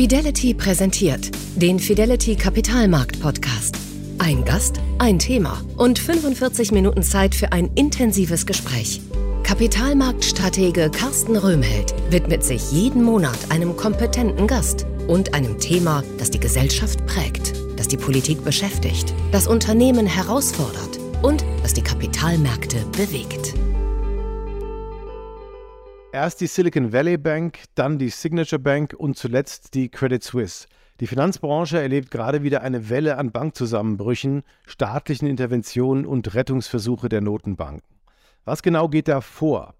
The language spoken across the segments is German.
Fidelity präsentiert den Fidelity-Kapitalmarkt-Podcast. Ein Gast, ein Thema und 45 Minuten Zeit für ein intensives Gespräch. Kapitalmarktstratege Carsten Roemheld widmet sich jeden Monat einem kompetenten Gast und einem Thema, das die Gesellschaft prägt, das die Politik beschäftigt, das Unternehmen herausfordert und das die Kapitalmärkte bewegt. Erst die Silicon Valley Bank, dann die Signature Bank und zuletzt die Credit Suisse. Die Finanzbranche erlebt gerade wieder eine Welle an Bankzusammenbrüchen, staatlichen Interventionen und Rettungsversuche der Notenbanken. Was genau geht da vor?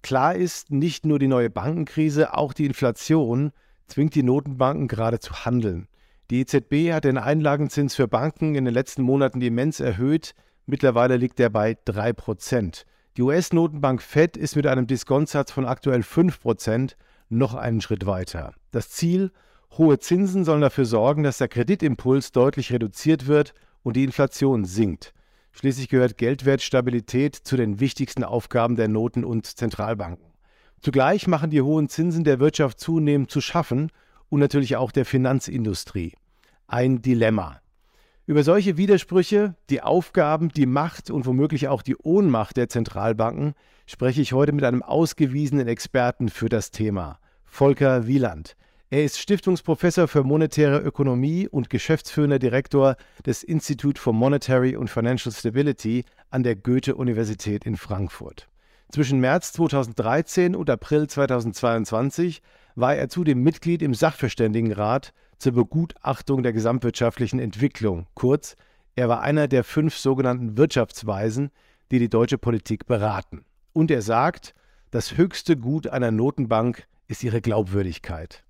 Klar ist, nicht nur die neue Bankenkrise, auch die Inflation zwingt die Notenbanken gerade zu handeln. Die EZB hat den Einlagenzins für Banken in den letzten Monaten immens erhöht. Mittlerweile liegt er bei 3%. Die US-Notenbank Fed ist mit einem Diskontsatz von aktuell 5% noch einen Schritt weiter. Das Ziel: hohe Zinsen sollen dafür sorgen, dass der Kreditimpuls deutlich reduziert wird und die Inflation sinkt. Schließlich gehört Geldwertstabilität zu den wichtigsten Aufgaben der Noten- und Zentralbanken. Zugleich machen die hohen Zinsen der Wirtschaft zunehmend zu schaffen und natürlich auch der Finanzindustrie. Ein Dilemma. Über solche Widersprüche, die Aufgaben, die Macht und womöglich auch die Ohnmacht der Zentralbanken spreche ich heute mit einem ausgewiesenen Experten für das Thema, Volker Wieland. Er ist Stiftungsprofessor für monetäre Ökonomie und geschäftsführender Direktor des Institute for Monetary and Financial Stability an der Goethe-Universität in Frankfurt. Zwischen März 2013 und April 2022 war er zudem Mitglied im Sachverständigenrat zur Begutachtung der gesamtwirtschaftlichen Entwicklung. Kurz, er war einer der 5 sogenannten Wirtschaftsweisen, die die deutsche Politik beraten. Und er sagt, das höchste Gut einer Notenbank ist ihre Glaubwürdigkeit.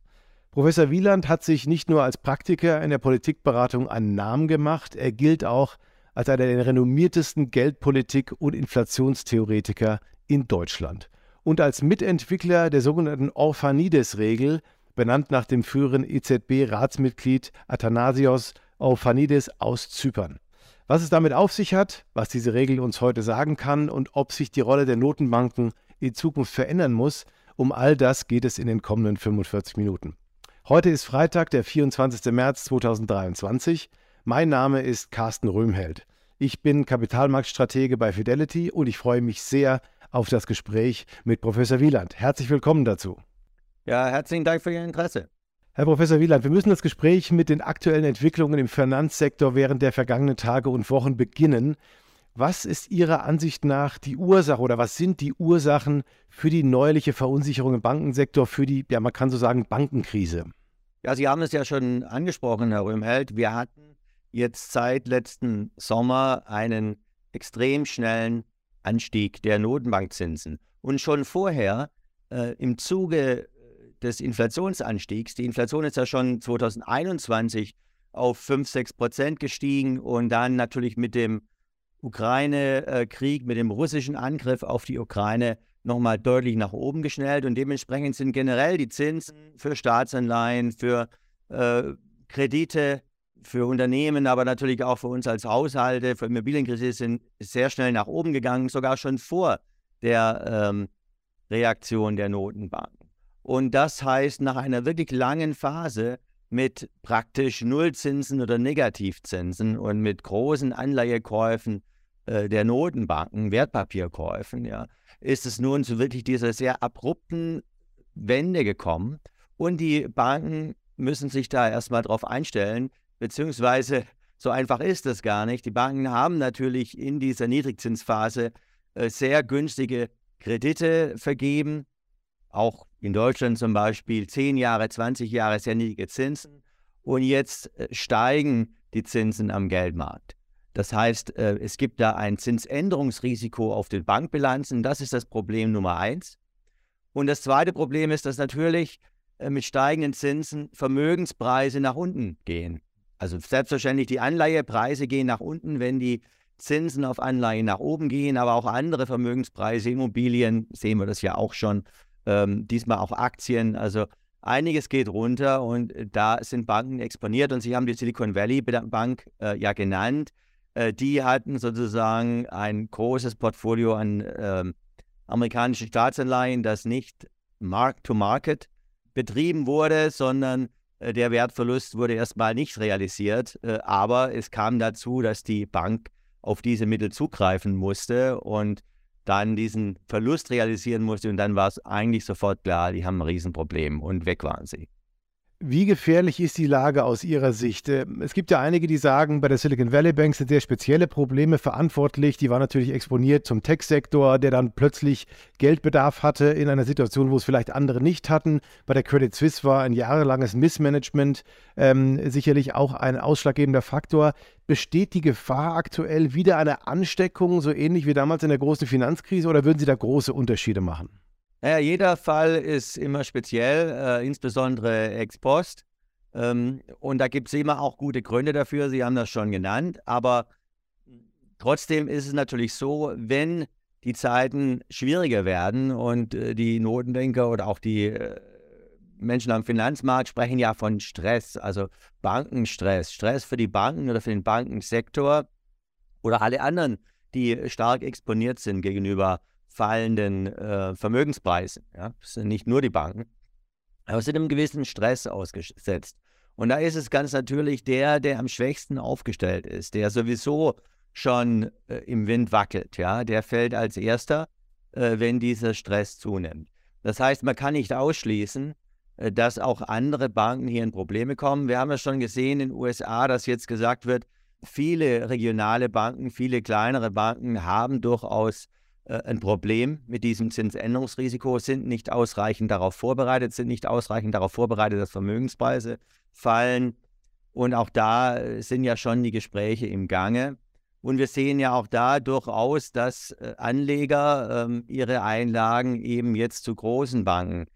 Professor Wieland hat sich nicht nur als Praktiker in der Politikberatung einen Namen gemacht, er gilt auch als einer der renommiertesten Geldpolitik- und Inflationstheoretiker in Deutschland und als Mitentwickler der sogenannten Orphanides-Regel, benannt nach dem früheren EZB-Ratsmitglied Athanasios Orphanides aus Zypern. Was es damit auf sich hat, was diese Regel uns heute sagen kann und ob sich die Rolle der Notenbanken in Zukunft verändern muss, um all das geht es in den kommenden 45 Minuten. Heute ist Freitag, der 24. März 2023. Mein Name ist Carsten Roemheld. Ich bin Kapitalmarktstratege bei Fidelity und ich freue mich sehr auf das Gespräch mit Professor Wieland. Herzlich willkommen dazu. Ja, herzlichen Dank für Ihr Interesse. Herr Professor Wieland, wir müssen das Gespräch mit den aktuellen Entwicklungen im Finanzsektor während der vergangenen Tage und Wochen beginnen. Was ist Ihrer Ansicht nach die Ursache oder was sind die Ursachen für die neuliche Verunsicherung im Bankensektor, für die, ja, man kann so sagen, Bankenkrise? Ja, Sie haben es ja schon angesprochen, Herr Roemheld. Wir hatten jetzt seit letzten Sommer einen extrem schnellen Anstieg der Notenbankzinsen. Und schon vorher, im Zuge des Inflationsanstiegs. Die Inflation ist ja schon 2021 auf 5-6% gestiegen und dann natürlich mit dem Ukraine-Krieg, mit dem russischen Angriff auf die Ukraine nochmal deutlich nach oben geschnellt und dementsprechend sind generell die Zinsen für Staatsanleihen, für Kredite, für Unternehmen, aber natürlich auch für uns als Haushalte, für Immobilienkredite sind sehr schnell nach oben gegangen, sogar schon vor der Reaktion der Notenbanken. Und das heißt, nach einer wirklich langen Phase mit praktisch Nullzinsen oder Negativzinsen und mit großen Anleihekäufen der Notenbanken, Wertpapierkäufen, ja, ist es nun zu wirklich dieser sehr abrupten Wende gekommen. Und die Banken müssen sich da erstmal drauf einstellen, beziehungsweise so einfach ist das gar nicht. Die Banken haben natürlich in dieser Niedrigzinsphase sehr günstige Kredite vergeben, auch in Deutschland zum Beispiel 10 Jahre, 20 Jahre sehr niedrige Zinsen und jetzt steigen die Zinsen am Geldmarkt. Das heißt, es gibt da ein Zinsänderungsrisiko auf den Bankbilanzen. Das ist das Problem Nummer 1. Und das zweite Problem ist, dass natürlich mit steigenden Zinsen Vermögenspreise nach unten gehen. Also selbstverständlich die Anleihepreise gehen nach unten, wenn die Zinsen auf Anleihen nach oben gehen, aber auch andere Vermögenspreise, Immobilien, sehen wir das ja auch schon, diesmal auch Aktien, also einiges geht runter und da sind Banken exponiert und Sie haben die Silicon Valley Bank ja genannt. Die hatten sozusagen ein großes Portfolio an amerikanischen Staatsanleihen, das nicht Mark-to-Market betrieben wurde, sondern Der Wertverlust wurde erstmal nicht realisiert, aber es kam dazu, dass die Bank auf diese Mittel zugreifen musste und dann diesen Verlust realisieren musste, und dann war es eigentlich sofort klar, die haben ein Riesenproblem, und weg waren sie. Wie gefährlich ist die Lage aus Ihrer Sicht? Es gibt ja einige, die sagen, bei der Silicon Valley Bank sind sehr spezielle Probleme verantwortlich. Die war natürlich exponiert zum Tech-Sektor, der dann plötzlich Geldbedarf hatte in einer Situation, wo es vielleicht andere nicht hatten. Bei der Credit Suisse war ein jahrelanges Missmanagement sicherlich auch ein ausschlaggebender Faktor. Besteht die Gefahr aktuell wieder einer Ansteckung, so ähnlich wie damals in der großen Finanzkrise, oder würden Sie da große Unterschiede machen? Naja, jeder Fall ist immer speziell, insbesondere ex post. Und da gibt es immer auch gute Gründe dafür, Sie haben das schon genannt. Aber trotzdem ist es natürlich so, wenn die Zeiten schwieriger werden und die Notenbanker oder auch die Menschen am Finanzmarkt sprechen ja von Stress, also Bankenstress, Stress für die Banken oder für den Bankensektor oder alle anderen, die stark exponiert sind gegenüber fallenden Vermögenspreisen. Ja? Das sind nicht nur die Banken, aber sind einem gewissen Stress ausgesetzt. Und da ist es ganz natürlich der am schwächsten aufgestellt ist, der sowieso schon im Wind wackelt. Ja? Der fällt als erster, wenn dieser Stress zunimmt. Das heißt, man kann nicht ausschließen, dass auch andere Banken hier in Probleme kommen. Wir haben ja schon gesehen in den USA, dass jetzt gesagt wird, viele regionale Banken, viele kleinere Banken haben durchaus ein Problem mit diesem Zinsänderungsrisiko, sind nicht ausreichend darauf vorbereitet, dass Vermögenspreise fallen. Und auch da sind ja schon die Gespräche im Gange. Und wir sehen ja auch da durchaus, dass Anleger ihre Einlagen eben jetzt zu großen Banken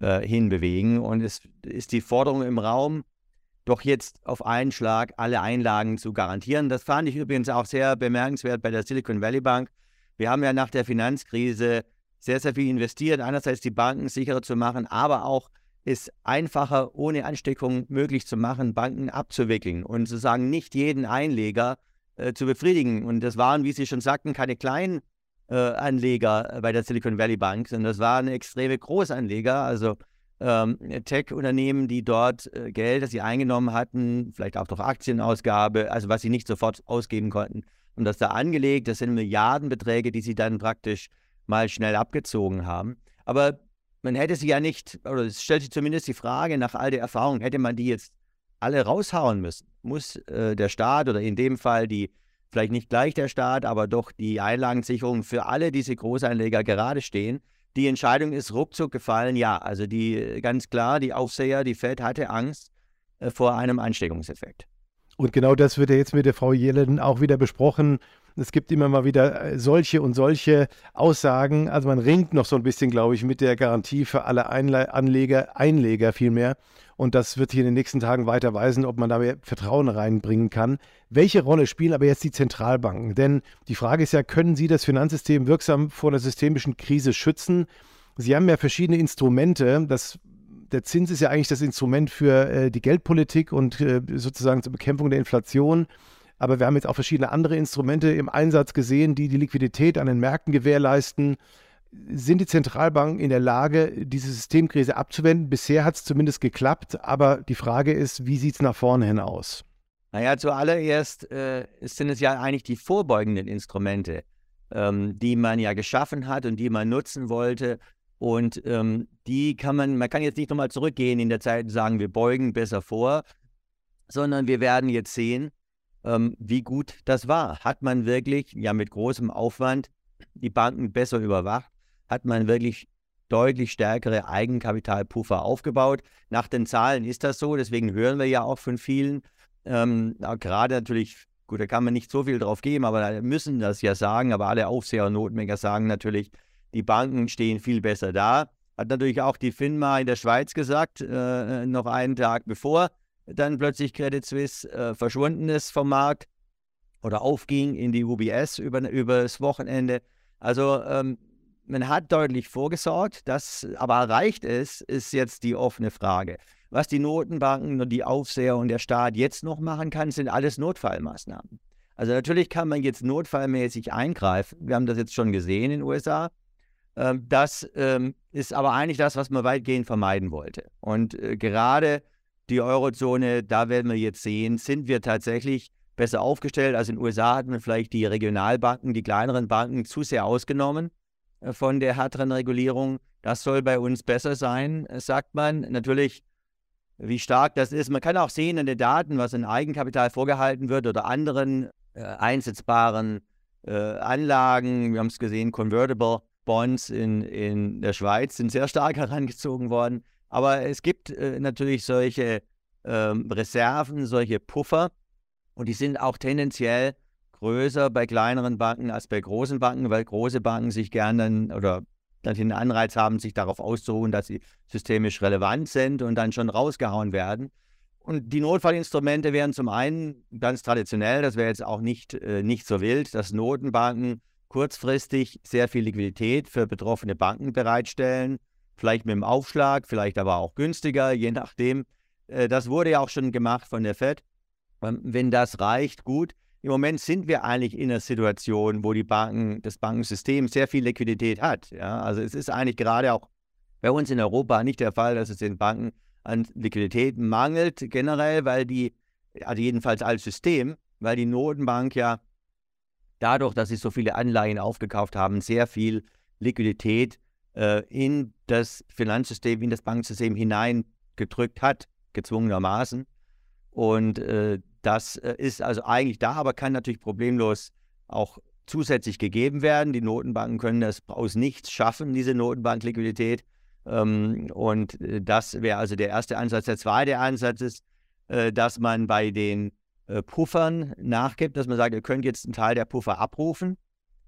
hinbewegen. Und es ist die Forderung im Raum, doch jetzt auf einen Schlag alle Einlagen zu garantieren. Das fand ich übrigens auch sehr bemerkenswert bei der Silicon Valley Bank. Wir haben ja nach der Finanzkrise sehr, sehr viel investiert, einerseits die Banken sicherer zu machen, aber auch es einfacher ohne Ansteckung möglich zu machen, Banken abzuwickeln und sozusagen nicht jeden Einleger zu befriedigen. Und das waren, wie Sie schon sagten, keine kleinen Anleger bei der Silicon Valley Bank, sondern das waren extreme Großanleger, also Tech-Unternehmen, die dort Geld, das sie eingenommen hatten, vielleicht auch durch Aktienausgabe, also was sie nicht sofort ausgeben konnten, und das da angelegt, das sind Milliardenbeträge, die sie dann praktisch mal schnell abgezogen haben. Aber man hätte sie ja nicht, oder es stellt sich zumindest die Frage nach all der Erfahrung, hätte man die jetzt alle raushauen müssen? Muss der Staat oder in dem Fall die, vielleicht nicht gleich der Staat, aber doch die Einlagensicherung für alle diese Großeinleger gerade stehen? Die Entscheidung ist ruckzuck gefallen, ja. Also die ganz klar, die Aufseher, die Fed hatte Angst vor einem Ansteckungseffekt. Und genau das wird ja jetzt mit der Frau Wieland auch wieder besprochen. Es gibt immer mal wieder solche und solche Aussagen. Also man ringt noch so ein bisschen, glaube ich, mit der Garantie für alle Einleger vielmehr. Und das wird hier in den nächsten Tagen weiterweisen, ob man da mehr Vertrauen reinbringen kann. Welche Rolle spielen aber jetzt die Zentralbanken? Denn die Frage ist ja, können sie das Finanzsystem wirksam vor einer systemischen Krise schützen? Sie haben ja verschiedene Instrumente, der Zins ist ja eigentlich das Instrument für die Geldpolitik und sozusagen zur Bekämpfung der Inflation. Aber wir haben jetzt auch verschiedene andere Instrumente im Einsatz gesehen, die die Liquidität an den Märkten gewährleisten. Sind die Zentralbanken in der Lage, diese Systemkrise abzuwenden? Bisher hat es zumindest geklappt, aber die Frage ist, wie sieht es nach vorne hin aus? Naja, zuallererst sind es ja eigentlich die vorbeugenden Instrumente, die man ja geschaffen hat und die man nutzen wollte. Und die kann man kann jetzt nicht nochmal zurückgehen in der Zeit und sagen, wir beugen besser vor, sondern wir werden jetzt sehen, wie gut das war. Hat man wirklich, ja mit großem Aufwand, die Banken besser überwacht? Hat man wirklich deutlich stärkere Eigenkapitalpuffer aufgebaut? Nach den Zahlen ist das so, deswegen hören wir ja auch von vielen, gerade natürlich, gut, da kann man nicht so viel drauf geben, aber da müssen das ja sagen, aber alle Aufseher und Notenbanker sagen natürlich, die Banken stehen viel besser da. Hat natürlich auch die FINMA in der Schweiz gesagt, noch einen Tag bevor dann plötzlich Credit Suisse verschwunden ist vom Markt oder aufging in die UBS über das Wochenende. Also man hat deutlich vorgesorgt, das aber reicht es, ist jetzt die offene Frage. Was die Notenbanken und die Aufseher und der Staat jetzt noch machen kann, sind alles Notfallmaßnahmen. Also natürlich kann man jetzt notfallmäßig eingreifen. Wir haben das jetzt schon gesehen in den USA. Das ist aber eigentlich das, was man weitgehend vermeiden wollte. Und gerade die Eurozone, da werden wir jetzt sehen, sind wir tatsächlich besser aufgestellt. Also in den USA hatten wir vielleicht die Regionalbanken, die kleineren Banken zu sehr ausgenommen von der härteren Regulierung. Das soll bei uns besser sein, sagt man. Natürlich, wie stark das ist. Man kann auch sehen an den Daten, was in Eigenkapital vorgehalten wird oder anderen einsetzbaren Anlagen. Wir haben es gesehen, Convertible Bonds in der Schweiz sind sehr stark herangezogen worden. Aber es gibt natürlich solche Reserven, solche Puffer. Und die sind auch tendenziell größer bei kleineren Banken als bei großen Banken, weil große Banken sich gerne dann den Anreiz haben, sich darauf auszuruhen, dass sie systemisch relevant sind und dann schon rausgehauen werden. Und die Notfallinstrumente wären zum einen ganz traditionell, das wäre jetzt auch nicht so wild, dass Notenbanken kurzfristig sehr viel Liquidität für betroffene Banken bereitstellen, vielleicht mit einem Aufschlag, vielleicht aber auch günstiger, je nachdem. Das wurde ja auch schon gemacht von der Fed. Wenn das reicht, gut. Im Moment sind wir eigentlich in einer Situation, wo das Bankensystem sehr viel Liquidität hat. Ja? Also es ist eigentlich gerade auch bei uns in Europa nicht der Fall, dass es den Banken an Liquidität mangelt generell, weil jedenfalls als System, weil die Notenbank ja dadurch, dass sie so viele Anleihen aufgekauft haben, sehr viel Liquidität in das Finanzsystem, in das Bankensystem hineingedrückt hat, gezwungenermaßen. Und das ist also eigentlich da, aber kann natürlich problemlos auch zusätzlich gegeben werden. Die Notenbanken können das aus nichts schaffen, diese Notenbankliquidität. Und das wäre also der erste Ansatz. Der zweite Ansatz ist, dass man bei den Puffern nachgibt, dass man sagt, ihr könnt jetzt einen Teil der Puffer abrufen.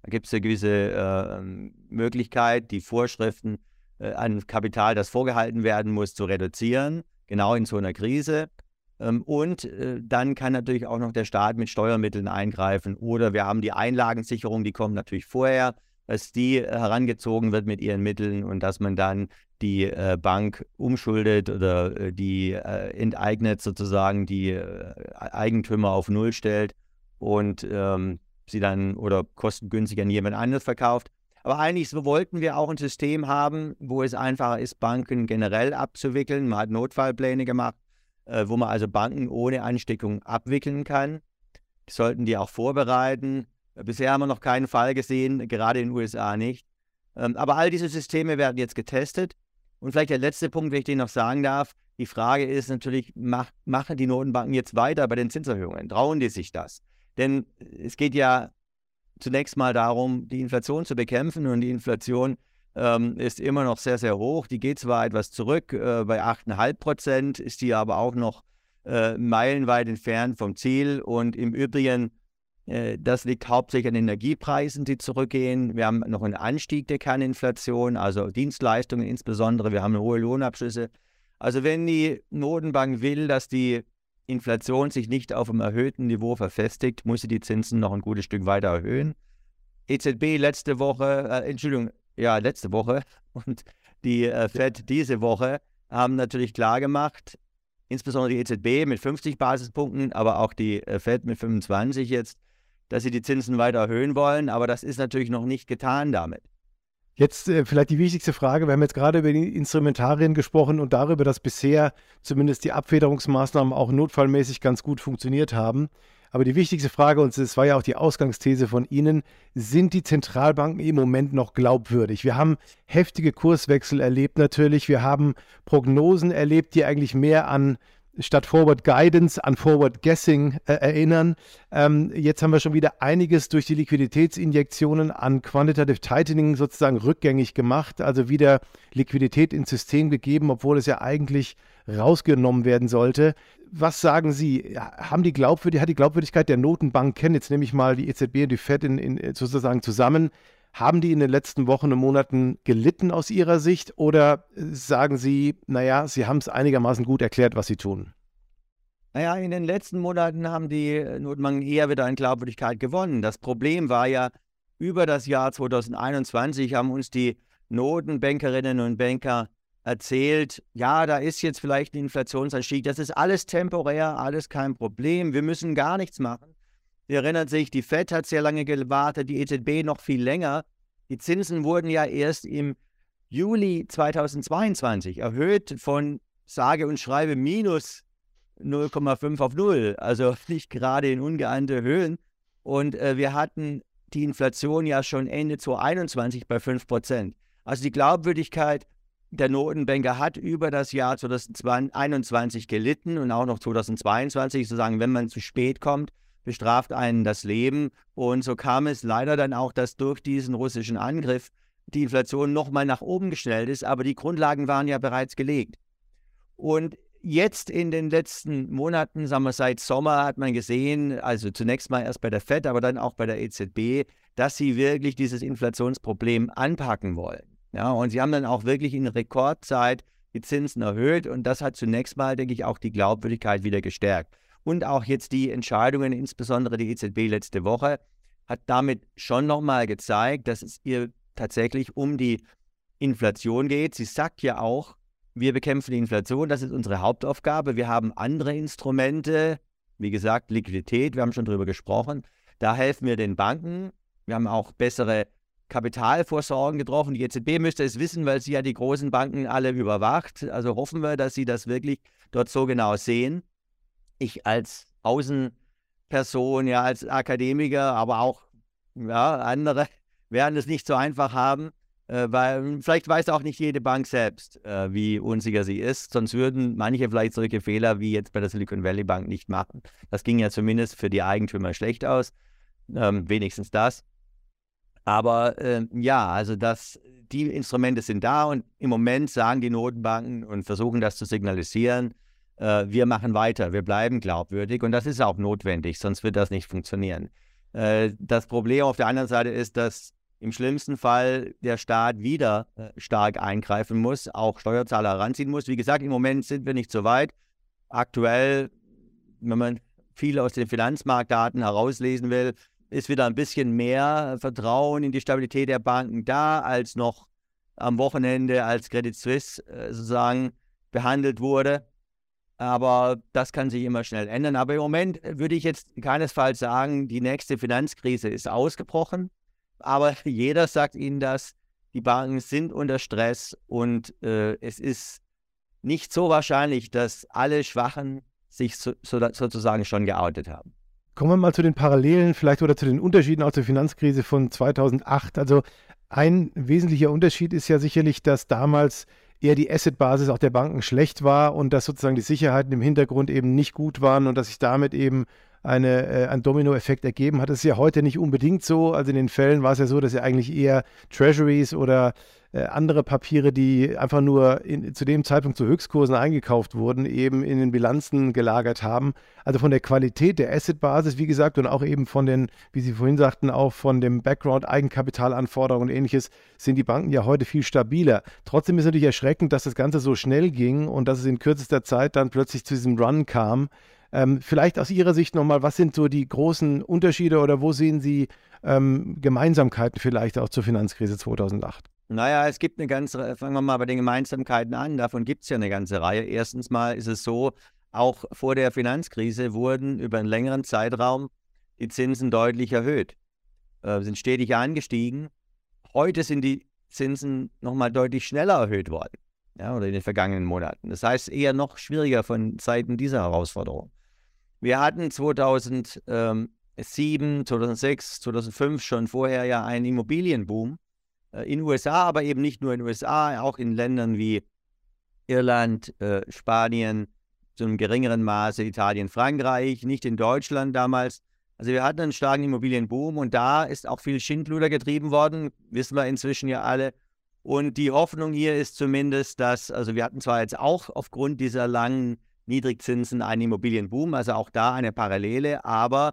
Da gibt es eine gewisse Möglichkeit, die Vorschriften an Kapital, das vorgehalten werden muss, zu reduzieren, genau in so einer Krise. Und dann kann natürlich auch noch der Staat mit Steuermitteln eingreifen. Oder wir haben die Einlagensicherung, die kommen natürlich vorher, dass die herangezogen wird mit ihren Mitteln und dass man dann die Bank umschuldet oder die enteignet sozusagen, die Eigentümer auf Null stellt und sie dann oder kostengünstig an jemand anderes verkauft. Aber eigentlich wollten wir auch ein System haben, wo es einfacher ist, Banken generell abzuwickeln. Man hat Notfallpläne gemacht, wo man also Banken ohne Ansteckung abwickeln kann. Die sollten die auch vorbereiten. Bisher haben wir noch keinen Fall gesehen, gerade in den USA nicht. Aber all diese Systeme werden jetzt getestet. Und vielleicht der letzte Punkt, wenn ich den noch sagen darf, die Frage ist natürlich, machen die Notenbanken jetzt weiter bei den Zinserhöhungen? Trauen die sich das? Denn es geht ja zunächst mal darum, die Inflation zu bekämpfen. Und die Inflation ist immer noch sehr, sehr hoch. Die geht zwar etwas zurück, bei 8,5%, ist die aber auch noch meilenweit entfernt vom Ziel. Und im Übrigen, das liegt hauptsächlich an Energiepreisen, die zurückgehen. Wir haben noch einen Anstieg der Kerninflation, also Dienstleistungen insbesondere. Wir haben hohe Lohnabschlüsse. Also wenn die Notenbank will, dass die Inflation sich nicht auf einem erhöhten Niveau verfestigt, muss sie die Zinsen noch ein gutes Stück weiter erhöhen. EZB letzte Woche und die Fed diese Woche haben natürlich klar gemacht, insbesondere die EZB mit 50 Basispunkten, aber auch die Fed mit 25 jetzt, dass sie die Zinsen weiter erhöhen wollen. Aber das ist natürlich noch nicht getan damit. Jetzt vielleicht die wichtigste Frage. Wir haben jetzt gerade über die Instrumentarien gesprochen und darüber, dass bisher zumindest die Abfederungsmaßnahmen auch notfallmäßig ganz gut funktioniert haben. Aber die wichtigste Frage, und das war ja auch die Ausgangsthese von Ihnen, sind die Zentralbanken im Moment noch glaubwürdig? Wir haben heftige Kurswechsel erlebt natürlich. Wir haben Prognosen erlebt, die eigentlich mehr statt Forward Guidance an Forward Guessing erinnern. Jetzt haben wir schon wieder einiges durch die Liquiditätsinjektionen an Quantitative Tightening sozusagen rückgängig gemacht. Also wieder Liquidität ins System gegeben, obwohl es ja eigentlich rausgenommen werden sollte. Was sagen Sie, hat die Glaubwürdigkeit der Notenbanken, jetzt nehme ich mal die EZB und die Fed sozusagen zusammen, haben die in den letzten Wochen und Monaten gelitten aus Ihrer Sicht oder sagen Sie, naja, Sie haben es einigermaßen gut erklärt, was Sie tun? Naja, in den letzten Monaten haben die Notenbanken eher wieder an Glaubwürdigkeit gewonnen. Das Problem war ja, über das Jahr 2021 haben uns die Notenbankerinnen und Banker erzählt, ja, da ist jetzt vielleicht ein Inflationsanstieg, das ist alles temporär, alles kein Problem, wir müssen gar nichts machen. Sie erinnert sich, die Fed hat sehr lange gewartet, die EZB noch viel länger. Die Zinsen wurden ja erst im Juli 2022 erhöht von sage und schreibe minus 0,5 auf 0, also nicht gerade in ungeahnte Höhen. Und wir hatten die Inflation ja schon Ende 2021 bei 5%. Also die Glaubwürdigkeit der Notenbanker hat über das Jahr 2021 gelitten und auch noch 2022, sozusagen, wenn man zu spät kommt, bestraft einen das Leben. Und so kam es leider dann auch, dass durch diesen russischen Angriff die Inflation nochmal nach oben geschnellt ist, aber die Grundlagen waren ja bereits gelegt. Und jetzt in den letzten Monaten, sagen wir seit Sommer, hat man gesehen, also zunächst mal erst bei der Fed, aber dann auch bei der EZB, dass sie wirklich dieses Inflationsproblem anpacken wollen. Ja, und sie haben dann auch wirklich in Rekordzeit die Zinsen erhöht und das hat zunächst mal, denke ich, auch die Glaubwürdigkeit wieder gestärkt. Und auch jetzt die Entscheidungen, insbesondere die EZB letzte Woche, hat damit schon nochmal gezeigt, dass es ihr tatsächlich um die Inflation geht. Sie sagt ja auch, wir bekämpfen die Inflation, das ist unsere Hauptaufgabe. Wir haben andere Instrumente, wie gesagt, Liquidität, wir haben schon drüber gesprochen. Da helfen wir den Banken. Wir haben auch bessere Kapitalvorsorgen getroffen. Die EZB müsste es wissen, weil sie ja die großen Banken alle überwacht. Also hoffen wir, dass sie das wirklich dort so genau sehen. Ich als Außenperson, ja, als Akademiker, aber auch ja, andere werden es nicht so einfach haben, weil vielleicht weiß auch nicht jede Bank selbst, wie unsicher sie ist. Sonst würden manche vielleicht solche Fehler wie jetzt bei der Silicon Valley Bank nicht machen. Das ging ja zumindest für die Eigentümer schlecht aus, wenigstens das. Aber ja, also die Instrumente sind da und im Moment sagen die Notenbanken und versuchen das zu signalisieren, wir machen weiter, wir bleiben glaubwürdig und das ist auch notwendig, sonst wird das nicht funktionieren. Das Problem auf der anderen Seite ist, dass im schlimmsten Fall der Staat wieder stark eingreifen muss, auch Steuerzahler heranziehen muss. Wie gesagt, im Moment sind wir nicht so weit. Aktuell, wenn man viel aus den Finanzmarktdaten herauslesen will, ist wieder ein bisschen mehr Vertrauen in die Stabilität der Banken da, als noch am Wochenende, als Credit Suisse sozusagen behandelt wurde. Aber das kann sich immer schnell ändern. Aber im Moment würde ich jetzt keinesfalls sagen, die nächste Finanzkrise ist ausgebrochen. Aber jeder sagt Ihnen das, die Banken sind unter Stress und es ist nicht so wahrscheinlich, dass alle Schwachen sich sozusagen schon geoutet haben. Kommen wir mal zu den Parallelen vielleicht oder zu den Unterschieden auch zur Finanzkrise von 2008. Also ein wesentlicher Unterschied ist ja sicherlich, dass damals eher die Assetbasis auch der Banken schlecht war und dass sozusagen die Sicherheiten im Hintergrund eben nicht gut waren und dass sich damit eben ein Dominoeffekt ergeben hat. Das ist ja heute nicht unbedingt so. Also in den Fällen war es ja so, dass ja eigentlich eher Treasuries oder andere Papiere, die einfach nur zu dem Zeitpunkt zu Höchstkursen eingekauft wurden, eben in den Bilanzen gelagert haben. Also von der Qualität der Assetbasis, wie gesagt, und auch eben von den, wie Sie vorhin sagten, auch von dem Background, Eigenkapitalanforderungen und Ähnliches, sind die Banken ja heute viel stabiler. Trotzdem ist es natürlich erschreckend, dass das Ganze so schnell ging und dass es in kürzester Zeit dann plötzlich zu diesem Run kam. Vielleicht aus Ihrer Sicht nochmal, was sind so die großen Unterschiede oder wo sehen Sie Gemeinsamkeiten vielleicht auch zur Finanzkrise 2008? Naja, es gibt eine ganze, fangen wir mal bei den Gemeinsamkeiten an, davon gibt es ja eine ganze Reihe. Erstens mal ist es so, auch vor der Finanzkrise wurden über einen längeren Zeitraum die Zinsen deutlich erhöht, sind stetig angestiegen. Heute sind die Zinsen nochmal deutlich schneller erhöht worden, ja, oder in den vergangenen Monaten. Das heißt, eher noch schwieriger von Seiten dieser Herausforderung. Wir hatten 2007, 2006, 2005 schon vorher ja einen Immobilienboom in den USA, aber eben nicht nur in den USA, auch in Ländern wie Irland, Spanien, zu einem geringeren Maße Italien, Frankreich, nicht in Deutschland damals. Also wir hatten einen starken Immobilienboom und da ist auch viel Schindluder getrieben worden, wissen wir inzwischen ja alle. Und die Hoffnung hier ist zumindest, dass, also wir hatten zwar jetzt auch aufgrund dieser langen Niedrigzinsen einen Immobilienboom, also auch da eine Parallele, aber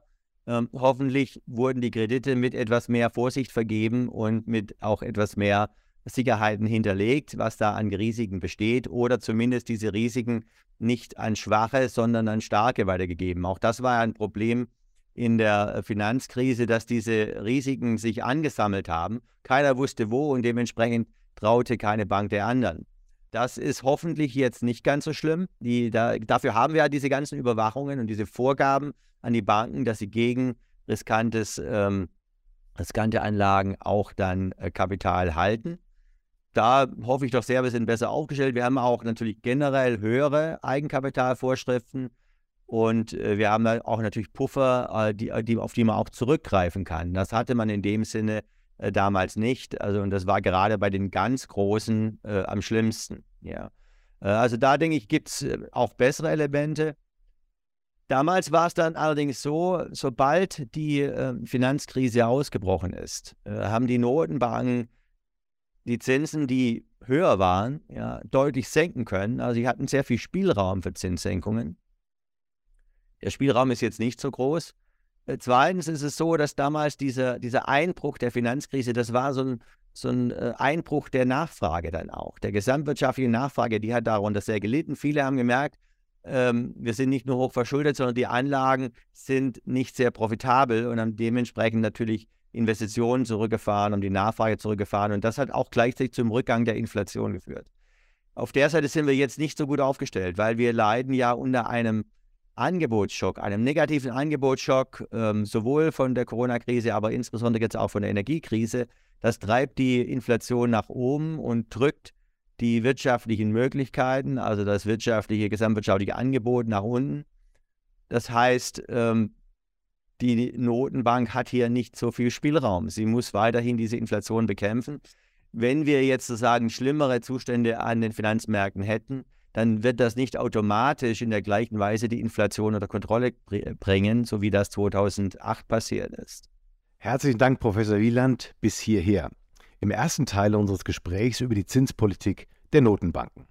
hoffentlich wurden die Kredite mit etwas mehr Vorsicht vergeben und mit auch etwas mehr Sicherheiten hinterlegt, was da an Risiken besteht oder zumindest diese Risiken nicht an Schwache, sondern an Starke weitergegeben. Auch das war ein Problem in der Finanzkrise, dass diese Risiken sich angesammelt haben. Keiner wusste wo und dementsprechend traute keine Bank der anderen. Das ist hoffentlich jetzt nicht ganz so schlimm. Dafür haben wir ja diese ganzen Überwachungen und diese Vorgaben an die Banken, dass sie gegen riskante Anlagen auch dann Kapital halten. Da hoffe ich doch sehr, wir sind besser aufgestellt. Wir haben auch natürlich generell höhere Eigenkapitalvorschriften Und wir haben da auch natürlich Puffer, auf die man auch zurückgreifen kann. Das hatte man in dem Sinne damals nicht. Also, und das war gerade bei den ganz Großen am schlimmsten. Ja. Also da denke ich, gibt es auch bessere Elemente. Damals war es dann allerdings so, sobald die Finanzkrise ausgebrochen ist, haben die Notenbanken die Zinsen, die höher waren, ja, deutlich senken können. Also sie hatten sehr viel Spielraum für Zinssenkungen. Der Spielraum ist jetzt nicht so groß. Zweitens ist es so, dass damals dieser Einbruch der Finanzkrise, das war so ein Einbruch der Nachfrage dann auch, der gesamtwirtschaftlichen Nachfrage, die hat darunter sehr gelitten. Viele haben gemerkt, wir sind nicht nur hochverschuldet, sondern die Anlagen sind nicht sehr profitabel und haben dementsprechend natürlich Investitionen zurückgefahren, haben die Nachfrage zurückgefahren und das hat auch gleichzeitig zum Rückgang der Inflation geführt. Auf der Seite sind wir jetzt nicht so gut aufgestellt, weil wir leiden ja unter einem Angebotsschock, einem negativen Angebotsschock, sowohl von der Corona-Krise, aber insbesondere jetzt auch von der Energiekrise. Das treibt die Inflation nach oben und drückt die wirtschaftlichen Möglichkeiten, also das gesamtwirtschaftliche Angebot nach unten. Das heißt, die Notenbank hat hier nicht so viel Spielraum. Sie muss weiterhin diese Inflation bekämpfen. Wenn wir jetzt sozusagen schlimmere Zustände an den Finanzmärkten hätten, dann wird das nicht automatisch in der gleichen Weise die Inflation unter Kontrolle bringen, so wie das 2008 passiert ist. Herzlichen Dank, Professor Wieland, bis hierher. Im ersten Teil unseres Gesprächs über die Zinspolitik der Notenbanken.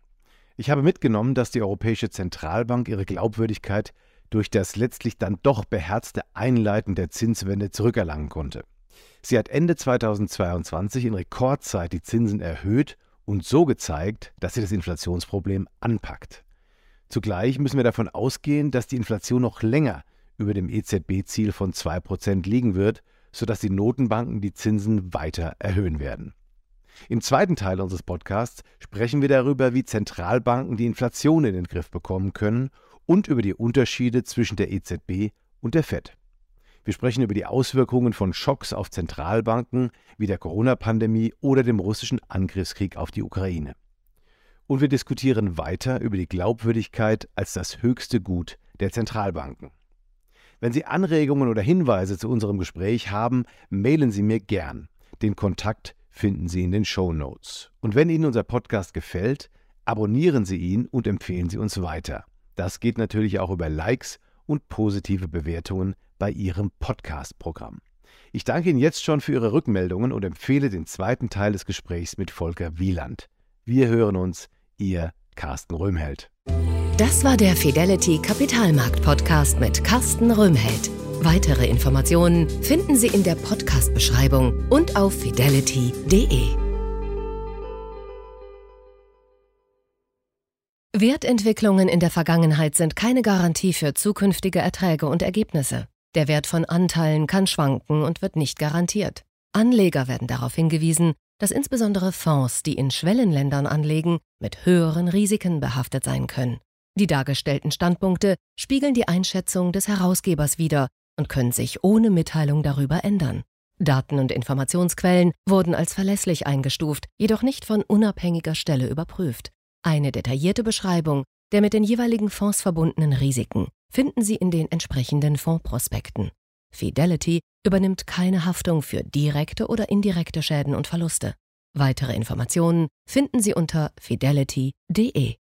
Ich habe mitgenommen, dass die Europäische Zentralbank ihre Glaubwürdigkeit durch das letztlich dann doch beherzte Einleiten der Zinswende zurückerlangen konnte. Sie hat Ende 2022 in Rekordzeit die Zinsen erhöht und so gezeigt, dass sie das Inflationsproblem anpackt. Zugleich müssen wir davon ausgehen, dass die Inflation noch länger über dem EZB-Ziel von 2% liegen wird, sodass die Notenbanken die Zinsen weiter erhöhen werden. Im zweiten Teil unseres Podcasts sprechen wir darüber, wie Zentralbanken die Inflation in den Griff bekommen können und über die Unterschiede zwischen der EZB und der Fed. Wir sprechen über die Auswirkungen von Schocks auf Zentralbanken wie der Corona-Pandemie oder dem russischen Angriffskrieg auf die Ukraine. Und wir diskutieren weiter über die Glaubwürdigkeit als das höchste Gut der Zentralbanken. Wenn Sie Anregungen oder Hinweise zu unserem Gespräch haben, mailen Sie mir gern. Den Kontakt finden Sie in den Shownotes. Und wenn Ihnen unser Podcast gefällt, abonnieren Sie ihn und empfehlen Sie uns weiter. Das geht natürlich auch über Likes und positive Bewertungen bei Ihrem Podcast-Programm. Ich danke Ihnen jetzt schon für Ihre Rückmeldungen und empfehle den zweiten Teil des Gesprächs mit Volker Wieland. Wir hören uns, Ihr Carsten Roemheld. Das war der Fidelity-Kapitalmarkt-Podcast mit Carsten Roemheld. Weitere Informationen finden Sie in der Podcast-Beschreibung und auf fidelity.de. Wertentwicklungen in der Vergangenheit sind keine Garantie für zukünftige Erträge und Ergebnisse. Der Wert von Anteilen kann schwanken und wird nicht garantiert. Anleger werden darauf hingewiesen, dass insbesondere Fonds, die in Schwellenländern anlegen, mit höheren Risiken behaftet sein können. Die dargestellten Standpunkte spiegeln die Einschätzung des Herausgebers wider und können sich ohne Mitteilung darüber ändern. Daten und Informationsquellen wurden als verlässlich eingestuft, jedoch nicht von unabhängiger Stelle überprüft. Eine detaillierte Beschreibung der mit den jeweiligen Fonds verbundenen Risiken finden Sie in den entsprechenden Fondsprospekten. Fidelity übernimmt keine Haftung für direkte oder indirekte Schäden und Verluste. Weitere Informationen finden Sie unter fidelity.de.